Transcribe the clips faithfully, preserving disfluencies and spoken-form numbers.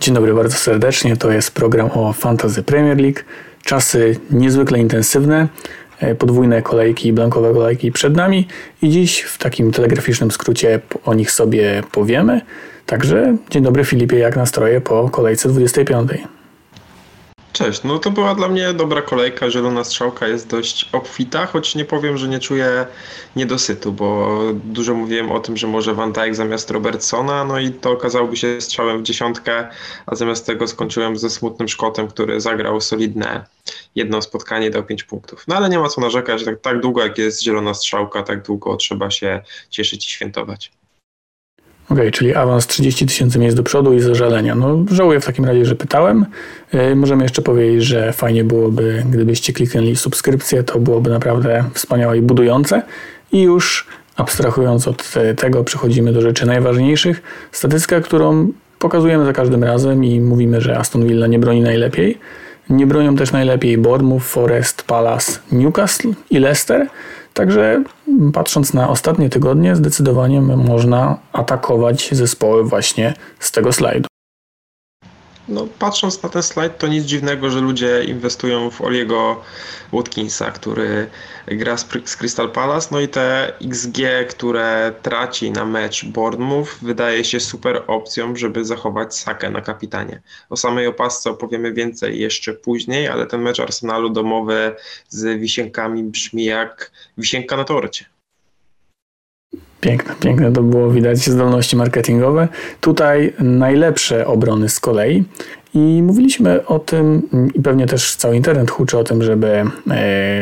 Dzień dobry bardzo serdecznie, to jest program o Fantasy Premier League. Czasy niezwykle intensywne, podwójne kolejki, blankowe kolejki przed nami i dziś w takim telegraficznym skrócie o nich sobie powiemy. Także dzień dobry Filipie, jak nastroje po kolejce dwudziestej piątej? Cześć, no to była dla mnie dobra kolejka, zielona strzałka jest dość obfita, choć nie powiem, że nie czuję niedosytu, bo dużo mówiłem o tym, że może Van Dijk zamiast Robertsona, no i to okazałoby się strzałem w dziesiątkę, a zamiast tego skończyłem ze smutnym Szkotem, który zagrał solidne jedno spotkanie i dał pięć punktów. No ale nie ma co narzekać, tak, tak długo jak jest zielona strzałka, tak długo trzeba się cieszyć i świętować. Okej, okay, czyli awans trzydzieści tysięcy miejsc do przodu i zażalenia. No żałuję w takim razie, że pytałem. Yy, możemy jeszcze powiedzieć, że fajnie byłoby, gdybyście kliknęli subskrypcję, to byłoby naprawdę wspaniałe i budujące. I już abstrahując od tego, przechodzimy do rzeczy najważniejszych. Statystyka, którą pokazujemy za każdym razem i mówimy, że Aston Villa nie broni najlepiej. Nie bronią też najlepiej Bournemouth, Forest, Palace, Newcastle i Leicester. Także patrząc na ostatnie tygodnie, zdecydowanie można atakować zespoły właśnie z tego slajdu. No, patrząc na ten slajd, to nic dziwnego, że ludzie inwestują w Oliego Watkinsa, który gra z Crystal Palace. No i te X G, które traci na mecz Bournemouth, wydaje się super opcją, żeby zachować Sakę na kapitanie. O samej opasce opowiemy więcej jeszcze później, ale ten mecz Arsenalu domowy z Wisienkami brzmi jak wisienka na torcie. Piękne, piękne to było, widać zdolności marketingowe. Tutaj najlepsze obrony z kolei i mówiliśmy o tym i pewnie też cały internet huczy o tym, żeby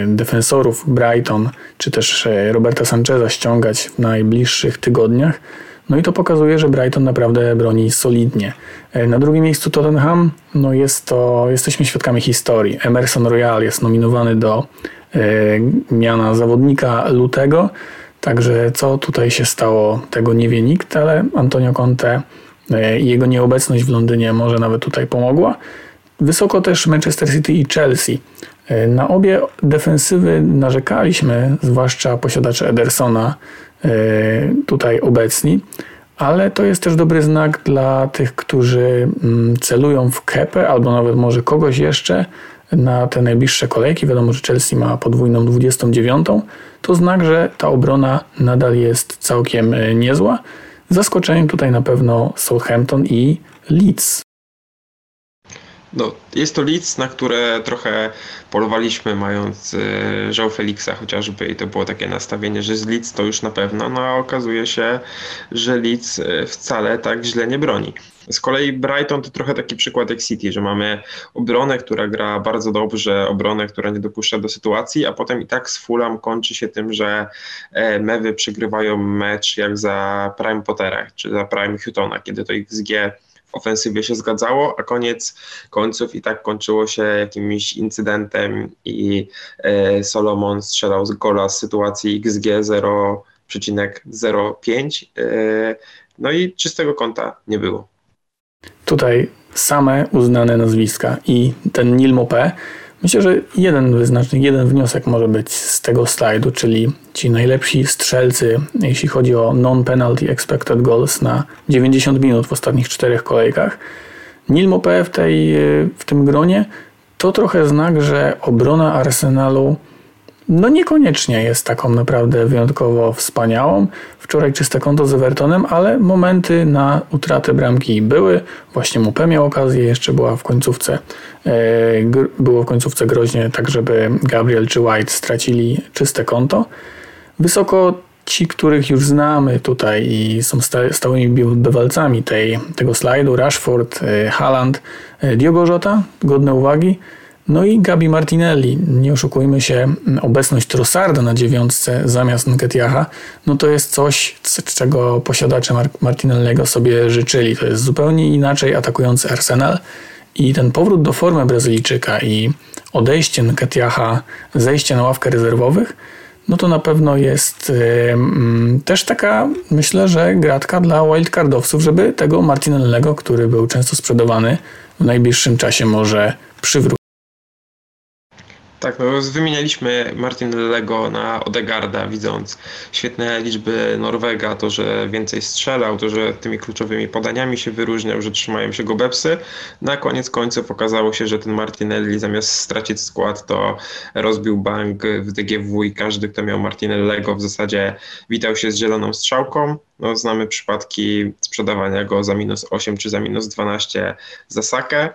defensorów Brighton czy też Roberta Sancheza ściągać w najbliższych tygodniach. No i to pokazuje, że Brighton naprawdę broni solidnie. Na drugim miejscu Tottenham, no jest to, jesteśmy świadkami historii. Emerson Royal jest nominowany do miana zawodnika lutego. Także co tutaj się stało, tego nie wie nikt, ale Antonio Conte i jego nieobecność w Londynie może nawet tutaj pomogła. Wysoko też Manchester City i Chelsea. Na obie defensywy narzekaliśmy, zwłaszcza posiadacze Edersona tutaj obecni, ale to jest też dobry znak dla tych, którzy celują w Kepę albo nawet może kogoś jeszcze na te najbliższe kolejki. Wiadomo, że Chelsea ma podwójną dwudziestą dziewiątą. To znak, że ta obrona nadal jest całkiem niezła. Zaskoczeniem tutaj na pewno Southampton i Leeds. No, jest to Leeds, na które trochę polowaliśmy, mając João Felixa chociażby i to było takie nastawienie, że z Leeds to już na pewno, no a okazuje się, że Leeds wcale tak źle nie broni. Z kolei Brighton to trochę taki przykład jak City, że mamy obronę, która gra bardzo dobrze, obronę, która nie dopuszcza do sytuacji, a potem i tak z Fulham kończy się tym, że mewy przegrywają mecz jak za Prime Pottera czy za Prime Hughtona, kiedy to X G w ofensywie się zgadzało, a koniec końców i tak kończyło się jakimś incydentem i Solomon strzelał z gola z sytuacji X G zero przecinek zero pięć, no i czystego konta nie było. Tutaj same uznane nazwiska i ten Nil Mopé. Myślę, że jeden wyznacznik, jeden wniosek może być z tego slajdu, czyli ci najlepsi strzelcy, jeśli chodzi o non-penalty expected goals na dziewięćdziesiąt minut w ostatnich czterech kolejkach. Nil Mopé w, tej, w tym gronie to trochę znak, że obrona Arsenalu no niekoniecznie jest taką naprawdę wyjątkowo wspaniałą. Wczoraj czyste konto z Evertonem, ale momenty na utratę bramki były. Właśnie Mopé miał okazję, jeszcze była w końcówce, było w końcówce groźnie, tak żeby Gabriel czy White stracili czyste konto. Wysoko ci, których już znamy tutaj i są stałymi bywalcami tej, tego slajdu, Rashford, Haaland, Diogo Jota, godne uwagi. No i Gabi Martinelli, nie oszukujmy się, obecność Trossarda na dziewiątce zamiast Nketiaha, no to jest coś, czego posiadacze Martinelliego sobie życzyli. To jest zupełnie inaczej atakujący Arsenal i ten powrót do formy Brazylijczyka i odejście Nketiaha, zejście na ławkę rezerwowych, no to na pewno jest yy, też taka, myślę, że gratka dla wildcardowców, żeby tego Martinelliego, który był często sprzedawany, w najbliższym czasie może przywrócić. Tak, no wymienialiśmy Martinellego na Odegaarda, widząc świetne liczby Norwega, to, że więcej strzelał, to, że tymi kluczowymi podaniami się wyróżniał, że trzymają się go bepsy. Na koniec końców okazało się, że ten Martinelli zamiast stracić skład, to rozbił bank w D G W i każdy, kto miał Martinellego, w zasadzie witał się z zieloną strzałką. No, znamy przypadki sprzedawania go za minus osiem czy za minus dwanaście za Sakę.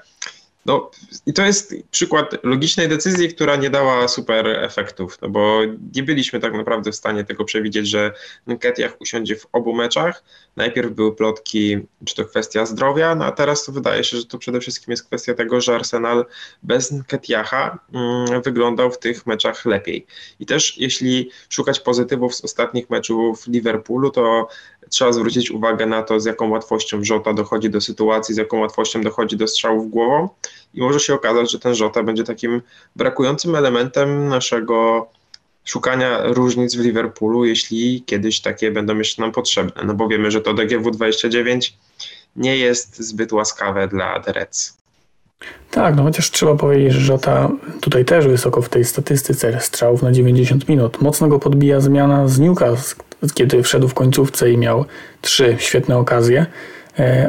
No, i to jest przykład logicznej decyzji, która nie dała super efektów, no bo nie byliśmy tak naprawdę w stanie tego przewidzieć, że Nketiah usiądzie w obu meczach. Najpierw były plotki, czy to kwestia zdrowia, no a teraz to wydaje się, że to przede wszystkim jest kwestia tego, że Arsenal bez Nketiaha wyglądał w tych meczach lepiej. I też jeśli szukać pozytywów z ostatnich meczów Liverpoolu, to trzeba zwrócić uwagę na to, z jaką łatwością Jota dochodzi do sytuacji, z jaką łatwością dochodzi do strzałów głową. I może się okazać, że ten Jota będzie takim brakującym elementem naszego szukania różnic w Liverpoolu, jeśli kiedyś takie będą jeszcze nam potrzebne. No bo wiemy, że to D G W dwadzieścia dziewięć nie jest zbyt łaskawe dla The Reds. Tak, no chociaż trzeba powiedzieć, że Jota tutaj też wysoko w tej statystyce strzałów na dziewięćdziesiąt minut. Mocno go podbija zmiana z Newcastle, kiedy wszedł w końcówce i miał trzy świetne okazje.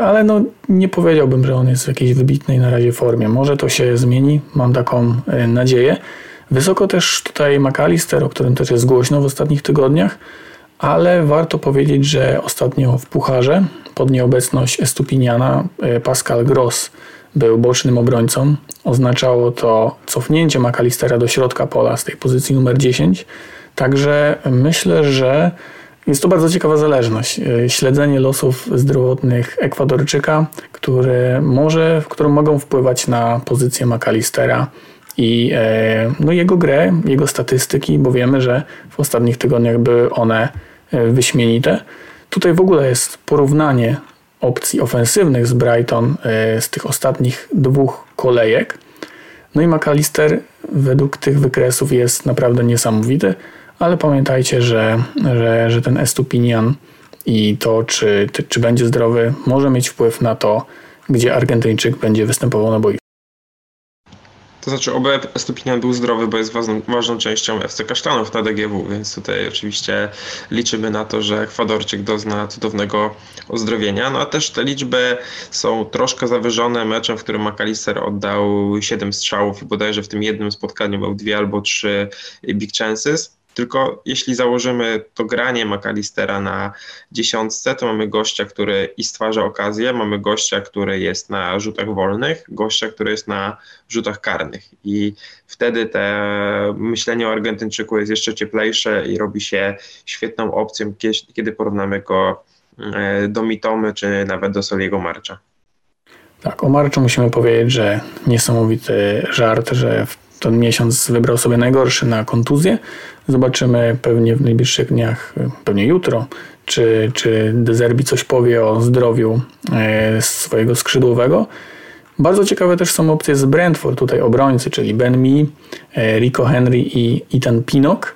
Ale no, nie powiedziałbym, że on jest w jakiejś wybitnej na razie formie. Może to się zmieni, mam taką nadzieję. Wysoko też tutaj McAllister, o którym też jest głośno w ostatnich tygodniach, ale warto powiedzieć, że ostatnio w Pucharze pod nieobecność Estupiniana Pascal Gross był bocznym obrońcą. Oznaczało to cofnięcie McAllistera do środka pola z tej pozycji numer dziesięć. Także myślę, że jest to bardzo ciekawa zależność. Śledzenie losów zdrowotnych Ekwadorczyka, który może, które mogą wpływać na pozycję McAllistera i no, jego grę, jego statystyki, bo wiemy, że w ostatnich tygodniach były one wyśmienite. Tutaj w ogóle jest porównanie opcji ofensywnych z Brighton z tych ostatnich dwóch kolejek. No i McAllister według tych wykresów jest naprawdę niesamowity. Ale pamiętajcie, że, że, że ten Estupinian i to, czy, czy będzie zdrowy, może mieć wpływ na to, gdzie Argentyńczyk będzie występował na boisku. To znaczy, oby Estupinian był zdrowy, bo jest ważną, ważną częścią F C Kasztanów na D G W, więc tutaj oczywiście liczymy na to, że Ekwadorczyk dozna cudownego ozdrowienia. No a też te liczby są troszkę zawyżone meczem, w którym McAllister oddał siedem strzałów i bodajże w tym jednym spotkaniu miał dwie albo trzy big chances. Tylko jeśli założymy to granie McAllistera na dziesiątce, to mamy gościa, który i stwarza okazję, mamy gościa, który jest na rzutach wolnych, gościa, który jest na rzutach karnych. I wtedy te myślenie o Argentyńczyku jest jeszcze cieplejsze i robi się świetną opcją, kiedy porównamy go do Mitomy czy nawet do Soliego Marcha. Tak, o Marchu musimy powiedzieć, że niesamowity żart, że w ten miesiąc wybrał sobie najgorszy na kontuzję. Zobaczymy pewnie w najbliższych dniach, pewnie jutro, czy, czy De Zerbi coś powie o zdrowiu swojego skrzydłowego. Bardzo ciekawe też są opcje z Brentford, tutaj obrońcy, czyli Ben Mee, Rico Henry i Ethan Pinnock.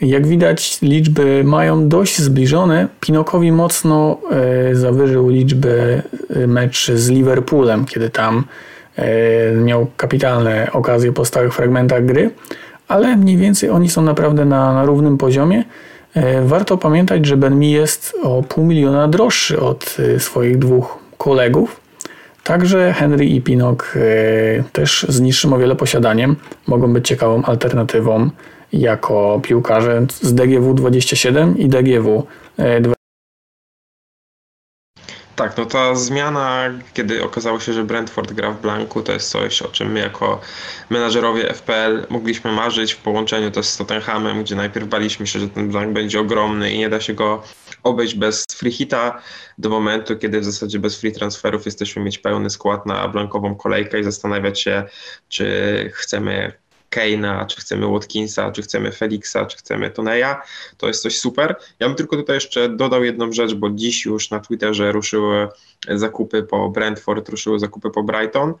Jak widać, liczby mają dość zbliżone. Pinnockowi mocno zawyżył liczby mecz z Liverpoolem, kiedy tam miał kapitalne okazje po stałych fragmentach gry, ale mniej więcej oni są naprawdę na, na równym poziomie. Warto pamiętać, że Ben Mee jest o pół miliona droższy od swoich dwóch kolegów, także Henry i Pinnock też z niższym o wiele posiadaniem mogą być ciekawą alternatywą jako piłkarze z D G W dwadzieścia siedem i D G W dwadzieścia siedem. Tak, no ta zmiana, kiedy okazało się, że Brentford gra w blanku, to jest coś, o czym my jako menadżerowie F P L mogliśmy marzyć w połączeniu też z Tottenhamem, gdzie najpierw baliśmy się, że ten blank będzie ogromny i nie da się go obejść bez free hita, do momentu, kiedy w zasadzie bez free transferów jesteśmy mieć pełny skład na blankową kolejkę i zastanawiać się, czy chcemy Kane'a, czy chcemy Watkinsa, czy chcemy Feliksa, czy chcemy Toneya, to jest coś super. Ja bym tylko tutaj jeszcze dodał jedną rzecz, bo dziś już na Twitterze ruszyły zakupy po Brentford, ruszyły zakupy po Brighton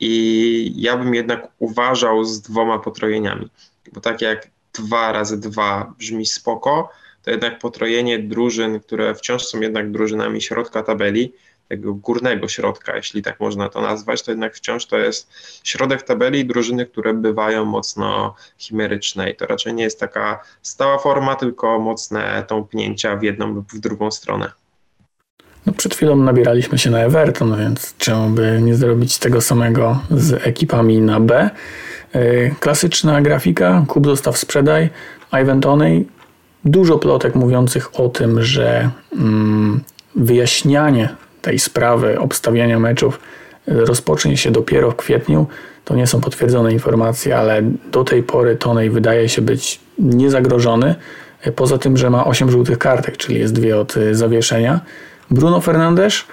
i ja bym jednak uważał z dwoma potrojeniami, bo tak jak dwa razy dwa brzmi spoko, to jednak potrojenie drużyn, które wciąż są jednak drużynami środka tabeli, tego górnego środka, jeśli tak można to nazwać, to jednak wciąż to jest środek tabeli i drużyny, które bywają mocno chimeryczne i to raczej nie jest taka stała forma, tylko mocne tąpnięcia w jedną lub w drugą stronę. No przed chwilą nabieraliśmy się na Everton, więc czemu by nie zrobić tego samego z ekipami na B. Yy, klasyczna grafika, kup, dostaw, sprzedaj, Ivan Toney. Dużo plotek mówiących o tym, że mm, wyjaśnianie tej sprawy obstawiania meczów rozpocznie się dopiero w kwietniu. To nie są potwierdzone informacje, ale do tej pory Toney wydaje się być niezagrożony. Poza tym, że ma osiem żółtych kartek, czyli jest dwie od zawieszenia. Bruno Fernandes,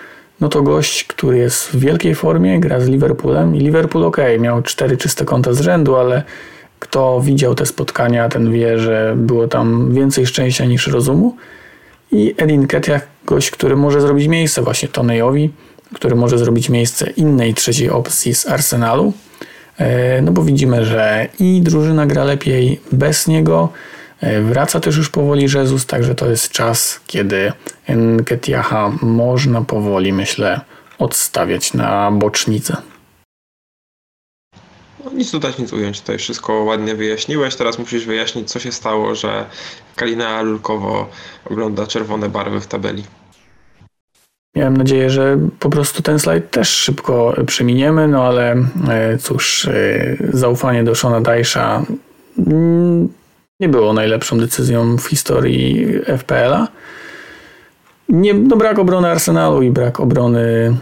no to gość, który jest w wielkiej formie, gra z Liverpoolem i Liverpool ok, miał cztery czyste konta z rzędu, ale kto widział te spotkania, ten wie, że było tam więcej szczęścia niż rozumu. I Nketiah, gość, który może zrobić miejsce właśnie Toneyowi, który może zrobić miejsce innej trzeciej opcji z Arsenalu, no bo widzimy, że i drużyna gra lepiej bez niego, wraca też już powoli Jezus, także to jest czas, kiedy Nketiaha można powoli, myślę, odstawiać na bocznicę. No, nic dodać, nic ująć. Tutaj wszystko ładnie wyjaśniłeś. Teraz musisz wyjaśnić, co się stało, że Kalina lulkowo ogląda czerwone barwy w tabeli. Miałem nadzieję, że po prostu ten slajd też szybko przeminiemy, no ale cóż, zaufanie do Shona Dyche'a nie było najlepszą decyzją w historii F P L-a. Nie, no brak obrony Arsenalu i brak obrony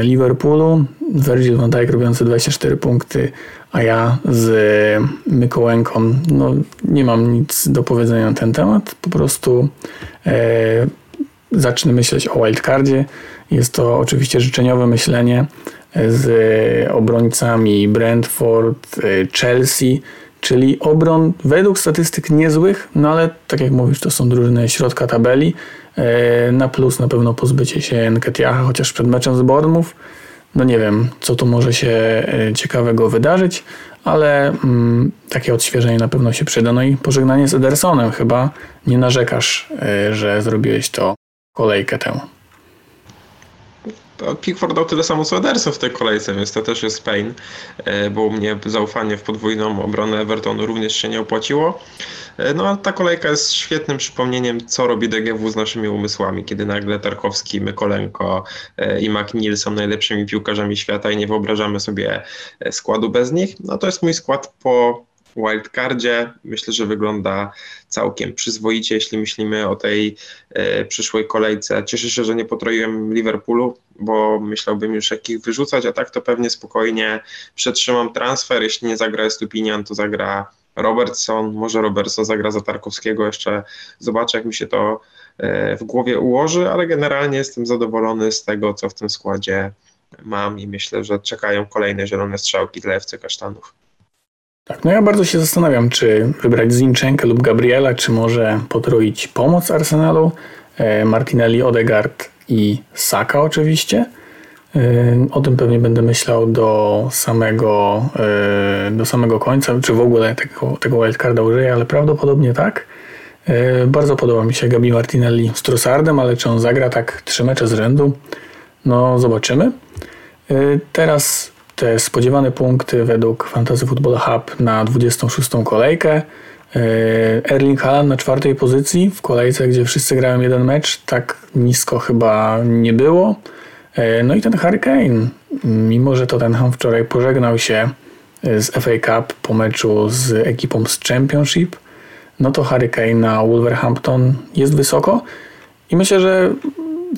Liverpoolu. Virgil van Dijk robiący dwadzieścia cztery punkty, a ja z Mykołenką. No, nie mam nic do powiedzenia na ten temat. Po prostu e, zacznę myśleć o wildcardzie. Jest to oczywiście życzeniowe myślenie z obrońcami Brentford, Chelsea, czyli obron według statystyk niezłych, no ale tak jak mówisz, to są drużyny środka tabeli. Na plus na pewno pozbycie się Nketiaha, chociaż przed meczem z Bournemouth. No nie wiem, co tu może się ciekawego wydarzyć, ale mm, takie odświeżenie na pewno się przyda. No i pożegnanie z Edersonem chyba. Nie narzekasz, że zrobiłeś to kolejkę temu. Pickford dał tyle samo co Ederson w tej kolejce, więc to też jest pain, bo u mnie zaufanie w podwójną obronę Evertonu również się nie opłaciło. No a ta kolejka jest świetnym przypomnieniem, co robi D G W z naszymi umysłami, kiedy nagle Tarkowski, Mykolenko i McNeil są najlepszymi piłkarzami świata i nie wyobrażamy sobie składu bez nich. No to jest mój skład po wildcardzie. Myślę, że wygląda całkiem przyzwoicie, jeśli myślimy o tej y, przyszłej kolejce. Cieszę się, że nie potroiłem Liverpoolu, bo myślałbym już jakich wyrzucać, a tak to pewnie spokojnie przetrzymam transfer. Jeśli nie zagra Estupinian, to zagra Robertson. Może Robertson zagra za Tarkowskiego. Jeszcze zobaczę, jak mi się to y, w głowie ułoży, ale generalnie jestem zadowolony z tego, co w tym składzie mam i myślę, że czekają kolejne zielone strzałki dla F C Kasztanów. Tak, no ja bardzo się zastanawiam, czy wybrać Zinchenkę lub Gabriela, czy może potroić pomoc Arsenalu, Martinelli, Odegaard i Saka oczywiście. O tym pewnie będę myślał do samego, do samego końca, czy w ogóle tego, tego wildcarda użyję, ale prawdopodobnie tak. Bardzo podoba mi się Gabi Martinelli z Trossardem, ale czy on zagra tak trzy mecze z rzędu? No zobaczymy. Teraz te spodziewane punkty według Fantasy Football Hub na dwudziestą szóstą kolejkę. Erling Haaland na czwartej pozycji w kolejce, gdzie wszyscy grają jeden mecz. Tak nisko chyba nie było. No i ten Harry Kane. Mimo, że Tottenham wczoraj pożegnał się z F A Cup po meczu z ekipą z Championship, no to Harry Kane na Wolverhampton jest wysoko i myślę, że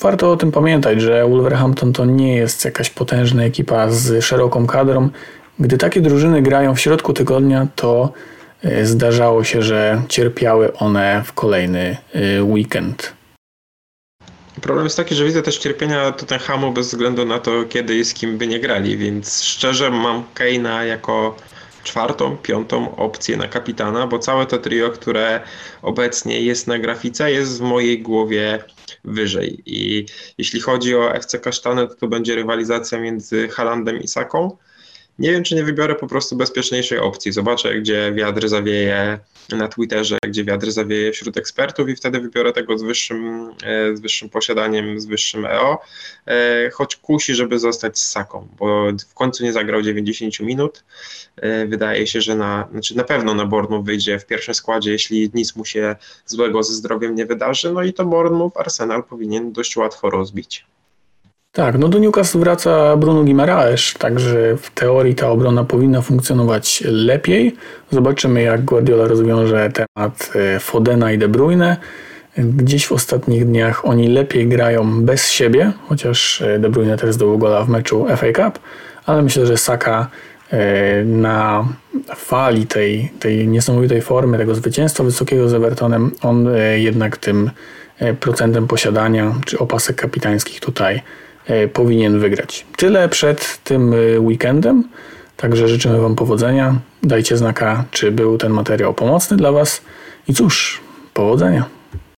warto o tym pamiętać, że Wolverhampton to nie jest jakaś potężna ekipa z szeroką kadrą. Gdy takie drużyny grają w środku tygodnia, to zdarzało się, że cierpiały one w kolejny weekend. Problem jest taki, że widzę też cierpienia Tottenhamu bez względu na to, kiedy i z kim by nie grali, więc szczerze mam Kane'a jako czwartą, piątą opcję na kapitana, bo całe to trio, które obecnie jest na grafice, jest w mojej głowie wyżej. I jeśli chodzi o F C Kasztany, to, to będzie rywalizacja między Haalandem i Saką. Nie wiem, czy nie wybiorę po prostu bezpieczniejszej opcji. Zobaczę, gdzie wiatr zawieje na Twitterze, gdzie wiatr zawieje wśród ekspertów i wtedy wybiorę tego z wyższym, z wyższym posiadaniem, z wyższym E O, choć kusi, żeby zostać z Saką, bo w końcu nie zagrał dziewięćdziesiąt minut. Wydaje się, że na, znaczy na pewno na Bournemouth wyjdzie w pierwszym składzie, jeśli nic mu się złego ze zdrowiem nie wydarzy, no i to Bournemouth Arsenal powinien dość łatwo rozbić. Tak, no do Newcastle wraca Bruno Guimaraes, także w teorii ta obrona powinna funkcjonować lepiej. Zobaczymy, jak Guardiola rozwiąże temat Fodena i De Bruyne. Gdzieś w ostatnich dniach oni lepiej grają bez siebie, chociaż De Bruyne też zdobył gola w meczu F A Cup, ale myślę, że Saka na fali tej, tej niesamowitej formy, tego zwycięstwa wysokiego z Evertonem, on jednak tym procentem posiadania czy opasek kapitańskich tutaj powinien wygrać. Tyle przed tym weekendem, także życzymy Wam powodzenia. Dajcie znaka, czy był ten materiał pomocny dla Was i cóż, powodzenia.